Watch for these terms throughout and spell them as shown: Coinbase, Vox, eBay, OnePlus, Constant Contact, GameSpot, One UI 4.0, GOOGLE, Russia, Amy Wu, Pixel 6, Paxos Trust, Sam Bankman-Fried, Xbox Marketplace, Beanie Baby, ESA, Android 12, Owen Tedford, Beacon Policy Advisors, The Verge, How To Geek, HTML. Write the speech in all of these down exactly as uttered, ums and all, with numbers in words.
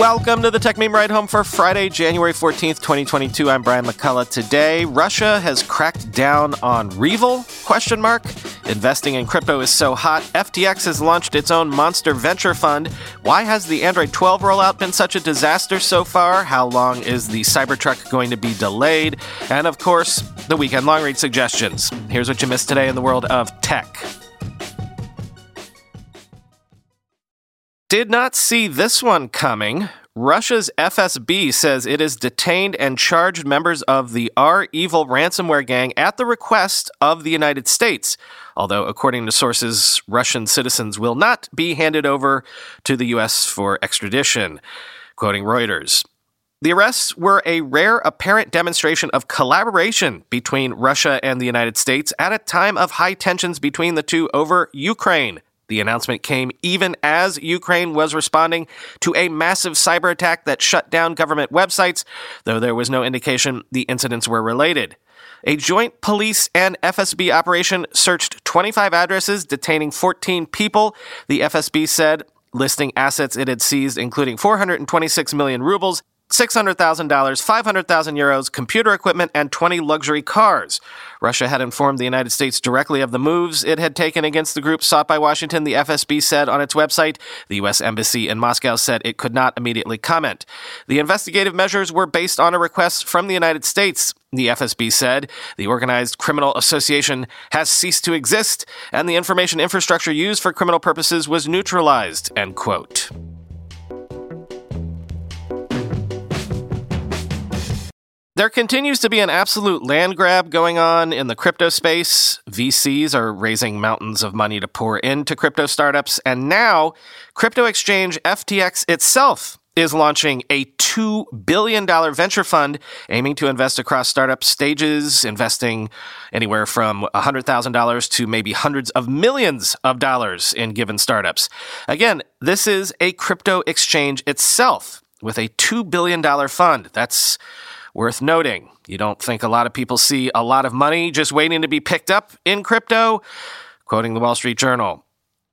Welcome to the Tech Meme Ride Home for Friday, January fourteenth, twenty twenty-two. I'm Brian McCullough. Today, Russia has cracked down on REvil? Question mark. Investing in crypto is so hot. F T X has launched its own monster venture fund. Why has the Android twelve rollout been such a disaster so far? How long is the Cybertruck going to be delayed? And of course, the weekend long read suggestions. Here's what you missed today in the world of tech. Did not see this one coming. Russia's F S B says it has detained and charged members of the REvil ransomware gang at the request of the United States. Although, according to sources, Russian citizens will not be handed over to the U S for extradition, quoting Reuters. The arrests were a rare apparent demonstration of collaboration between Russia and the United States at a time of high tensions between the two over Ukraine. The announcement came even as Ukraine was responding to a massive cyber attack that shut down government websites, though there was no indication the incidents were related. A joint police and F S B operation searched twenty-five addresses, detaining fourteen people, the F S B said, listing assets it had seized, including four hundred twenty-six million rubles, six hundred thousand dollars, five hundred thousand euros, computer equipment, and twenty luxury cars. Russia had informed the United States directly of the moves it had taken against the group sought by Washington, the F S B said on its website. The U S. Embassy in Moscow said it could not immediately comment. The investigative measures were based on a request from the United States. The F S B said the organized criminal association has ceased to exist, and the information infrastructure used for criminal purposes was neutralized, end quote. There continues to be an absolute land grab going on in the crypto space. V Cs are raising mountains of money to pour into crypto startups, and now crypto exchange F T X itself is launching a two billion dollars venture fund aiming to invest across startup stages, investing anywhere from one hundred thousand dollars to maybe hundreds of millions of dollars in given startups. Again, this is a crypto exchange itself with a two billion dollars fund. That's worth noting. You don't think a lot of people see a lot of money just waiting to be picked up in crypto? Quoting the Wall Street Journal.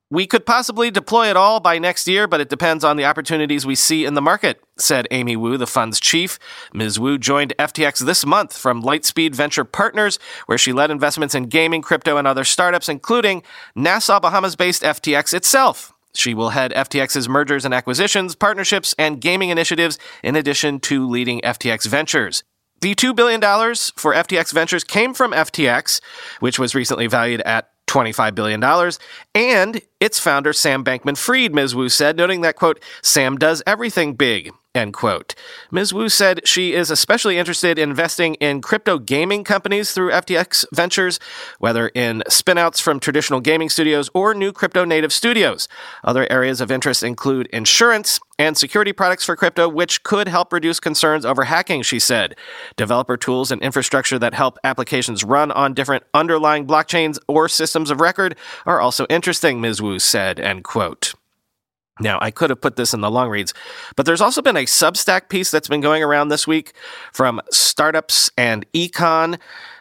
We could possibly deploy it all by next year, but it depends on the opportunities we see in the market, said Amy Wu, the fund's chief. Miz Wu joined F T X this month from Lightspeed Venture Partners, where she led investments in gaming, crypto, and other startups, including Nassau, Bahamas-based F T X itself. She will head F T X's mergers and acquisitions, partnerships, and gaming initiatives, in addition to leading F T X Ventures. The two billion dollars for F T X Ventures came from F T X, which was recently valued at twenty-five billion dollars, and its founder, Sam Bankman-Fried, Miz Wu said, noting that, quote, Sam does everything big, end quote. Miz Wu said she is especially interested in investing in crypto gaming companies through F T X Ventures, whether in spinouts from traditional gaming studios or new crypto-native studios. Other areas of interest include insurance and security products for crypto, which could help reduce concerns over hacking, she said. Developer tools and infrastructure that help applications run on different underlying blockchains or systems of record are also interesting, Miz Wu said, end quote. Now, I could have put this in the long reads, but there's also been a Substack piece that's been going around this week from Startups and Econ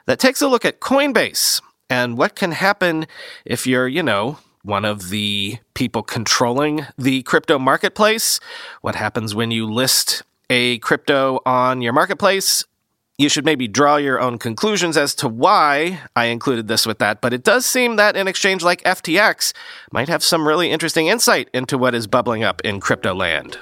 that takes a look at Coinbase and what can happen if you're, you know, one of the people controlling the crypto marketplace. What happens when you list a crypto on your marketplace? You should maybe draw your own conclusions as to why I included this with that, but it does seem that an exchange like F T X might have some really interesting insight into what is bubbling up in crypto land.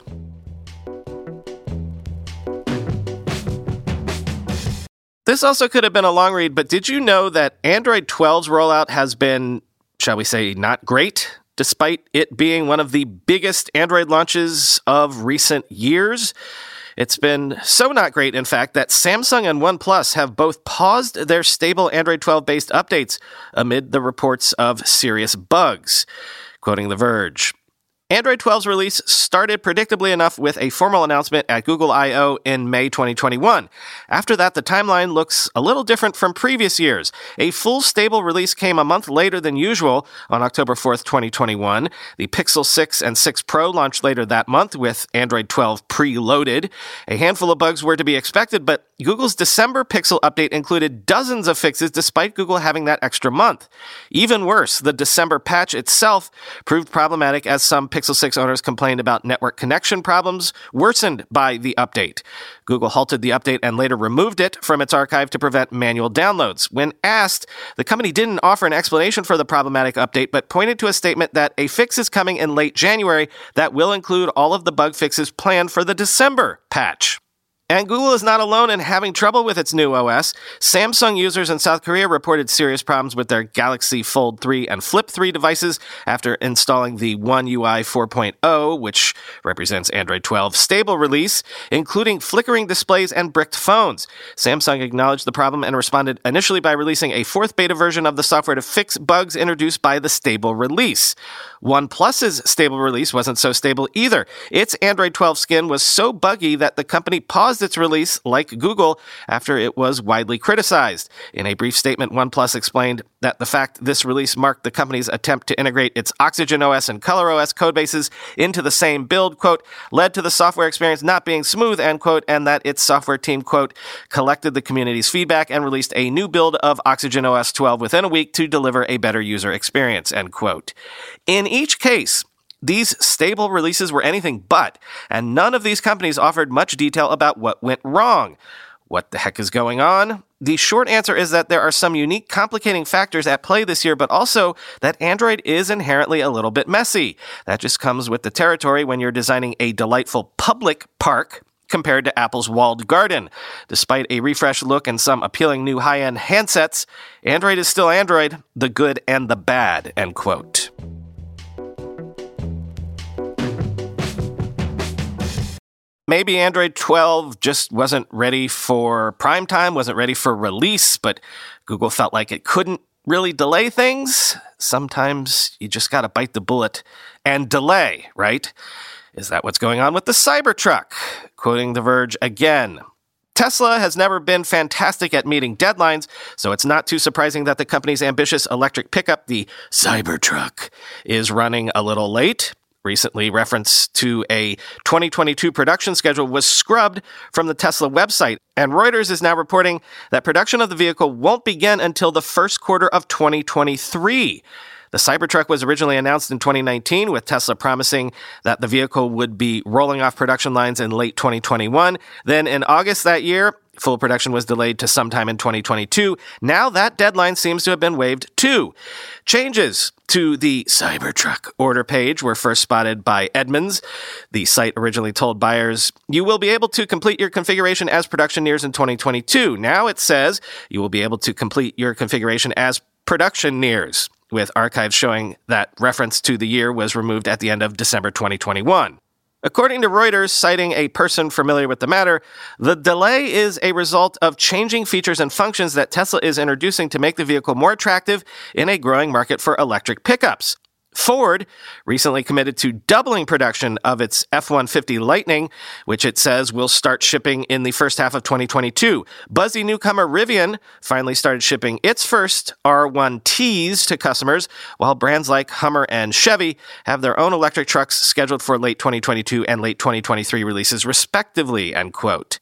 This also could have been a long read, but did you know that Android twelve's rollout has been, shall we say, not great, despite it being one of the biggest Android launches of recent years? It's been so not great, in fact, that Samsung and OnePlus have both paused their stable Android twelve-based updates amid the reports of serious bugs, quoting The Verge. Android twelve's release started predictably enough with a formal announcement at Google I O in May twenty twenty-one. After that, the timeline looks a little different from previous years. A full stable release came a month later than usual on October fourth, twenty twenty-one. The Pixel six and six Pro launched later that month with Android twelve preloaded. A handful of bugs were to be expected, but Google's December Pixel update included dozens of fixes despite Google having that extra month. Even worse, the December patch itself proved problematic as some Pixel six owners complained about network connection problems worsened by the update. Google halted the update and later removed it from its archive to prevent manual downloads. When asked, the company didn't offer an explanation for the problematic update, but pointed to a statement that a fix is coming in late January that will include all of the bug fixes planned for the December patch. And Google is not alone in having trouble with its new O S. Samsung users in South Korea reported serious problems with their Galaxy Fold three and Flip three devices after installing the One U I four point oh, which represents Android twelve stable release, including flickering displays and bricked phones. Samsung acknowledged the problem and responded initially by releasing a fourth beta version of the software to fix bugs introduced by the stable release. OnePlus's stable release wasn't so stable either. Its Android twelve skin was so buggy that the company paused its release, like Google, after it was widely criticized. In a brief statement, OnePlus explained that the fact this release marked the company's attempt to integrate its Oxygen O S and ColorOS codebases into the same build, quote, led to the software experience not being smooth, end quote, and that its software team, quote, collected the community's feedback and released a new build of Oxygen O S twelve within a week to deliver a better user experience, end quote. In each case, these stable releases were anything but, and none of these companies offered much detail about what went wrong. What the heck is going on? The short answer is that there are some unique complicating factors at play this year, but also that Android is inherently a little bit messy. That just comes with the territory when you're designing a delightful public park compared to Apple's walled garden. Despite a refreshed look and some appealing new high-end handsets, Android is still Android, the good and the bad, end quote. Maybe Android twelve just wasn't ready for prime time, wasn't ready for release, but Google felt like it couldn't really delay things. Sometimes you just got to bite the bullet and delay, right? Is that what's going on with the Cybertruck? Quoting The Verge again. Tesla has never been fantastic at meeting deadlines, so it's not too surprising that the company's ambitious electric pickup, the Cybertruck, is running a little late. Recently, reference to a twenty twenty-two production schedule was scrubbed from the Tesla website, and Reuters is now reporting that production of the vehicle won't begin until the first quarter of twenty twenty-three. The Cybertruck was originally announced in twenty nineteen, with Tesla promising that the vehicle would be rolling off production lines in late twenty twenty-one. Then in August that year, full production was delayed to sometime in twenty twenty-two. Now that deadline seems to have been waived too. Changes to the Cybertruck order page were first spotted by Edmunds. The site originally told buyers, you will be able to complete your configuration as production nears in twenty twenty-two. Now it says, you will be able to complete your configuration as production nears, with archives showing that reference to the year was removed at the end of December twenty twenty-one. According to Reuters, citing a person familiar with the matter, the delay is a result of changing features and functions that Tesla is introducing to make the vehicle more attractive in a growing market for electric pickups. Ford recently committed to doubling production of its F one fifty Lightning, which it says will start shipping in the first half of twenty twenty-two. Buzzy newcomer Rivian finally started shipping its first R one Ts to customers, while brands like Hummer and Chevy have their own electric trucks scheduled for late twenty twenty-two and late twenty twenty-three releases respectively, end quote.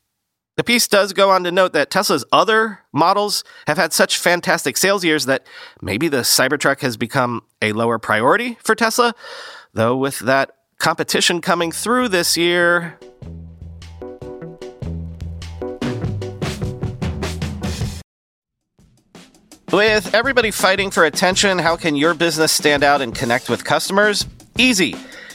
The piece does go on to note that Tesla's other models have had such fantastic sales years that maybe the Cybertruck has become a lower priority for Tesla, though with that competition coming through this year. With everybody fighting for attention, how can your business stand out and connect with customers? Easy.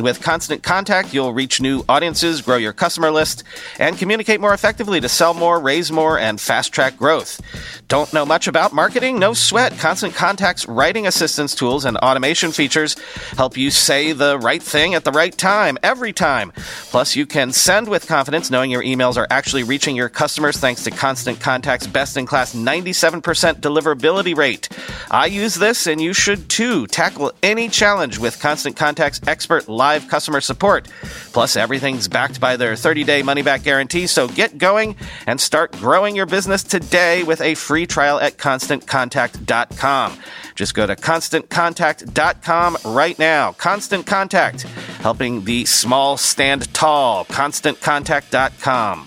With Constant Contact, you'll reach new audiences, grow your customer list, and communicate more effectively to sell more, raise more, and fast-track growth. Don't know much about marketing? No sweat. Constant Contact's writing assistance tools and automation features Features help you say the right thing at the right time, every time. Plus, you can send with confidence, knowing your emails are actually reaching your customers thanks to Constant Contact's best-in-class ninety-seven percent deliverability rate. I use this, and you should too. Tackle any challenge with Constant Contact's expert live live customer support. Plus, everything's backed by their thirty-day money-back guarantee, so get going and start growing your business today with a free trial at constant contact dot com. Just go to constant contact dot com right now. Constant Contact, helping the small stand tall. constant contact dot com.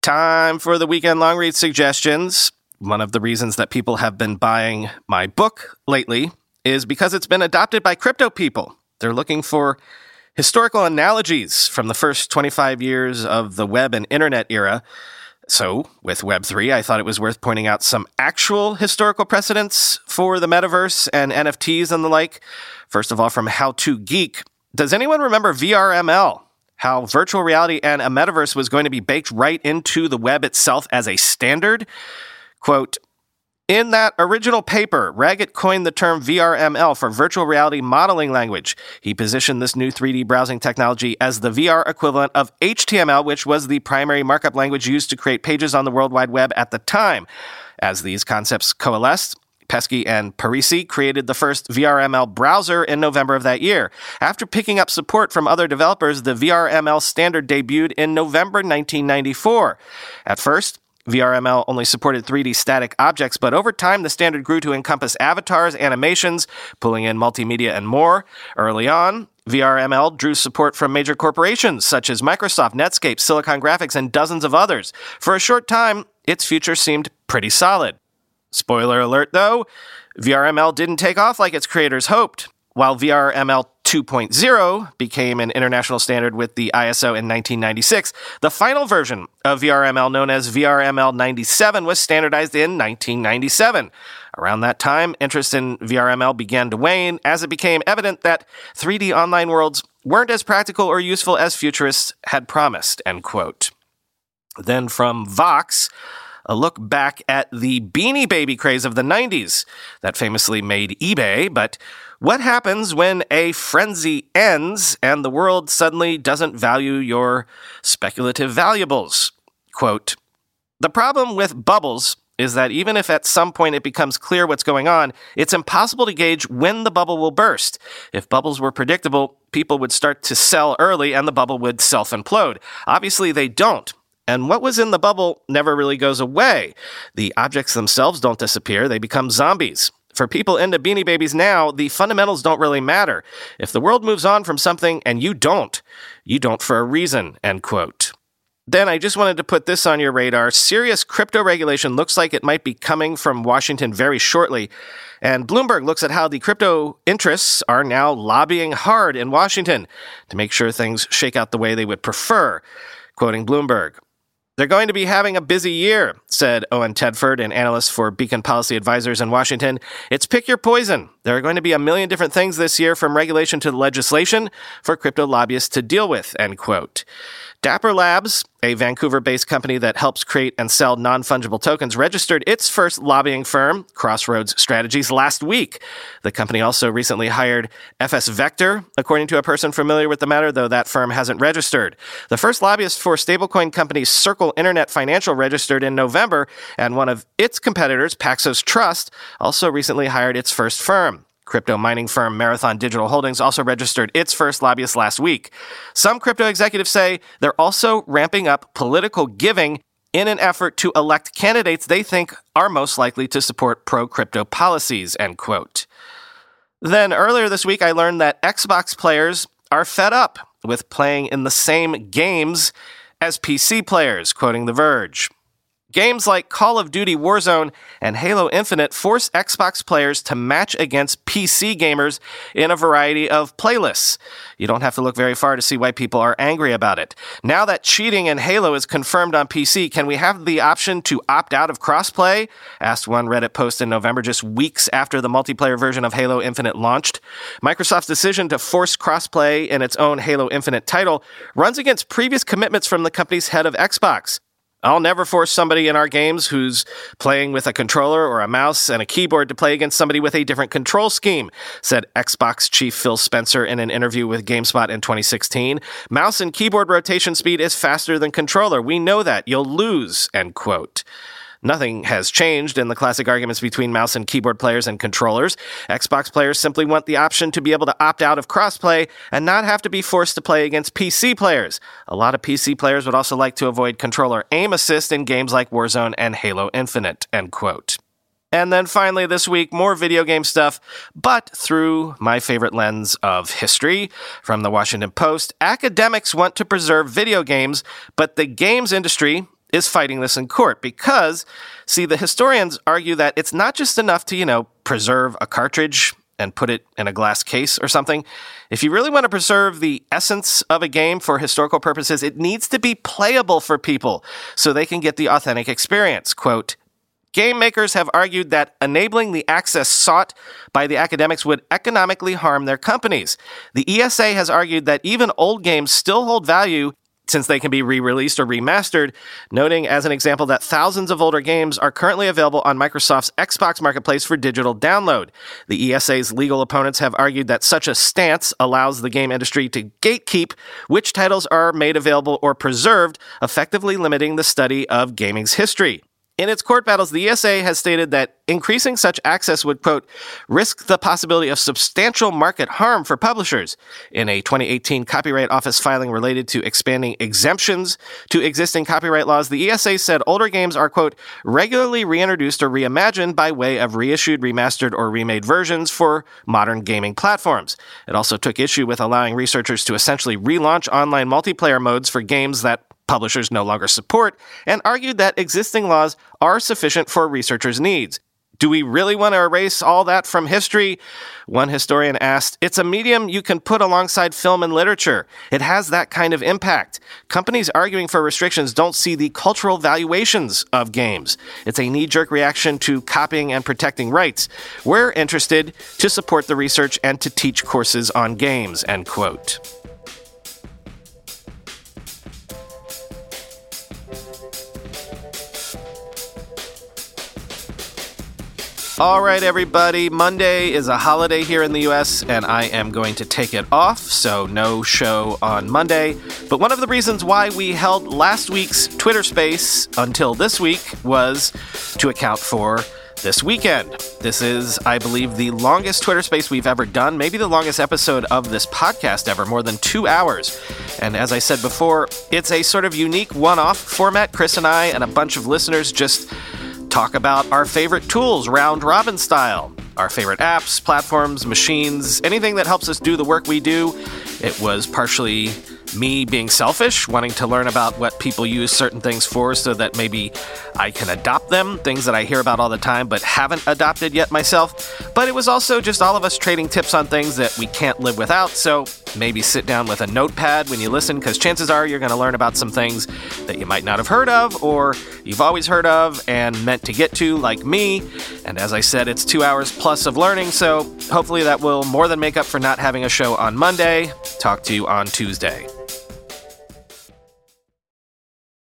Time for the weekend long read suggestions. One of the reasons that people have been buying my book lately is because it's been adopted by crypto people. They're looking for historical analogies from the first twenty-five years of the web and internet era. So, with Web three, I thought it was worth pointing out some actual historical precedents for the metaverse and N F Ts and the like. First of all, from How to Geek, does anyone remember V R M L? How virtual reality and a metaverse was going to be baked right into the web itself as a standard? Quote, in that original paper, Raggett coined the term V R M L for virtual reality modeling language. He positioned this new three D browsing technology as the V R equivalent of H T M L, which was the primary markup language used to create pages on the World Wide Web at the time. As these concepts coalesced, Pesky and Parisi created the first V R M L browser in November of that year. After picking up support from other developers, the V R M L standard debuted in November nineteen ninety-four. At first, V R M L only supported three D static objects, but over time the standard grew to encompass avatars, animations, pulling in multimedia, and more. Early on, V R M L drew support from major corporations such as Microsoft, Netscape, Silicon Graphics, and dozens of others. For a short time, its future seemed pretty solid. Spoiler alert, though, V R M L didn't take off like its creators hoped. While V R M L two point oh became an international standard with the I S O in nineteen ninety-six, the final version of V R M L, known as V R M L ninety-seven, was standardized in nineteen ninety-seven. Around that time, interest in V R M L began to wane as it became evident that three D online worlds weren't as practical or useful as futurists had promised, end quote. Then from Vox, a look back at the Beanie Baby craze of the nineties that famously made eBay, but what happens when a frenzy ends and the world suddenly doesn't value your speculative valuables? Quote, the problem with bubbles is that even if at some point it becomes clear what's going on, it's impossible to gauge when the bubble will burst. If bubbles were predictable, people would start to sell early and the bubble would self-implode. Obviously, they don't. And what was in the bubble never really goes away. The objects themselves don't disappear, they become zombies. For people into Beanie Babies now, the fundamentals don't really matter. If the world moves on from something and you don't, you don't for a reason, end quote. Then I just wanted to put this on your radar. Serious crypto regulation looks like it might be coming from Washington very shortly. And Bloomberg looks at how the crypto interests are now lobbying hard in Washington to make sure things shake out the way they would prefer. Quoting Bloomberg, they're going to be having a busy year, said Owen Tedford, an analyst for Beacon Policy Advisors in Washington. It's pick your poison. There are going to be a million different things this year, from regulation to legislation, for crypto lobbyists to deal with, end quote. Dapper Labs, a Vancouver-based company that helps create and sell non-fungible tokens, registered its first lobbying firm, Crossroads Strategies, last week. The company also recently hired F S Vector, according to a person familiar with the matter, though that firm hasn't registered. The first lobbyist for stablecoin company Circle Internet Financial registered in November, and one of its competitors, Paxos Trust, also recently hired its first firm. Crypto mining firm Marathon Digital Holdings also registered its first lobbyist last week. Some crypto executives say they're also ramping up political giving in an effort to elect candidates they think are most likely to support pro-crypto policies, end quote. Then earlier this week, I learned that Xbox players are fed up with playing in the same games as P C players, quoting The Verge. Games like Call of Duty Warzone and Halo Infinite force Xbox players to match against P C gamers in a variety of playlists. You don't have to look very far to see why people are angry about it. Now that cheating in Halo is confirmed on P C, can we have the option to opt out of crossplay? Asked one Reddit post in November, just weeks after the multiplayer version of Halo Infinite launched. Microsoft's decision to force crossplay in its own Halo Infinite title runs against previous commitments from the company's head of Xbox. I'll never force somebody in our games who's playing with a controller or a mouse and a keyboard to play against somebody with a different control scheme, said Xbox chief Phil Spencer in an interview with GameSpot in twenty sixteen. Mouse and keyboard rotation speed is faster than controller. We know that. You'll lose, end quote. Nothing has changed in the classic arguments between mouse and keyboard players and controllers. Xbox players simply want the option to be able to opt out of crossplay and not have to be forced to play against P C players. A lot of P C players would also like to avoid controller aim assist in games like Warzone and Halo Infinite, end quote. And then finally this week, more video game stuff, but through my favorite lens of history. From the Washington Post, academics want to preserve video games, but the games industry is fighting this in court because, see, the historians argue that it's not just enough to, you know, preserve a cartridge and put it in a glass case or something. If you really want to preserve the essence of a game for historical purposes, it needs to be playable for people so they can get the authentic experience. Quote, game makers have argued that enabling the access sought by the academics would economically harm their companies. The E S A has argued that even old games still hold value since they can be re-released or remastered, noting as an example that thousands of older games are currently available on Microsoft's Xbox Marketplace for digital download. The E S A's legal opponents have argued that such a stance allows the game industry to gatekeep which titles are made available or preserved, effectively limiting the study of gaming's history. In its court battles, the E S A has stated that increasing such access would, quote, risk the possibility of substantial market harm for publishers. In a twenty eighteen Copyright Office filing related to expanding exemptions to existing copyright laws, the E S A said older games are, quote, regularly reintroduced or reimagined by way of reissued, remastered, or remade versions for modern gaming platforms. It also took issue with allowing researchers to essentially relaunch online multiplayer modes for games that publishers no longer support, and argued that existing laws are sufficient for researchers' needs. Do we really want to erase all that from history? One historian asked, it's a medium you can put alongside film and literature. It has that kind of impact. Companies arguing for restrictions don't see the cultural valuations of games. It's a knee-jerk reaction to copying and protecting rights. We're interested to support the research and to teach courses on games, end quote. All right, everybody, Monday is a holiday here in the U S, and I am going to take it off, so no show on Monday. But one of the reasons why we held last week's Twitter Space until this week was to account for this weekend. This is, I believe, the longest Twitter Space we've ever done, maybe the longest episode of this podcast ever, more than two hours. And as I said before, it's a sort of unique one-off format. Chris and I and a bunch of listeners just talk about our favorite tools, round-robin style, our favorite apps, platforms, machines, anything that helps us do the work we do. It was partially me being selfish, wanting to learn about what people use certain things for so that maybe I can adopt them, things that I hear about all the time but haven't adopted yet myself. But it was also just all of us trading tips on things that we can't live without, so maybe sit down with a notepad when you listen, because chances are you're going to learn about some things that you might not have heard of or you've always heard of and meant to get to, like me. And as I said, it's two hours plus of learning, so hopefully that will more than make up for not having a show on Monday. Talk to you on Tuesday.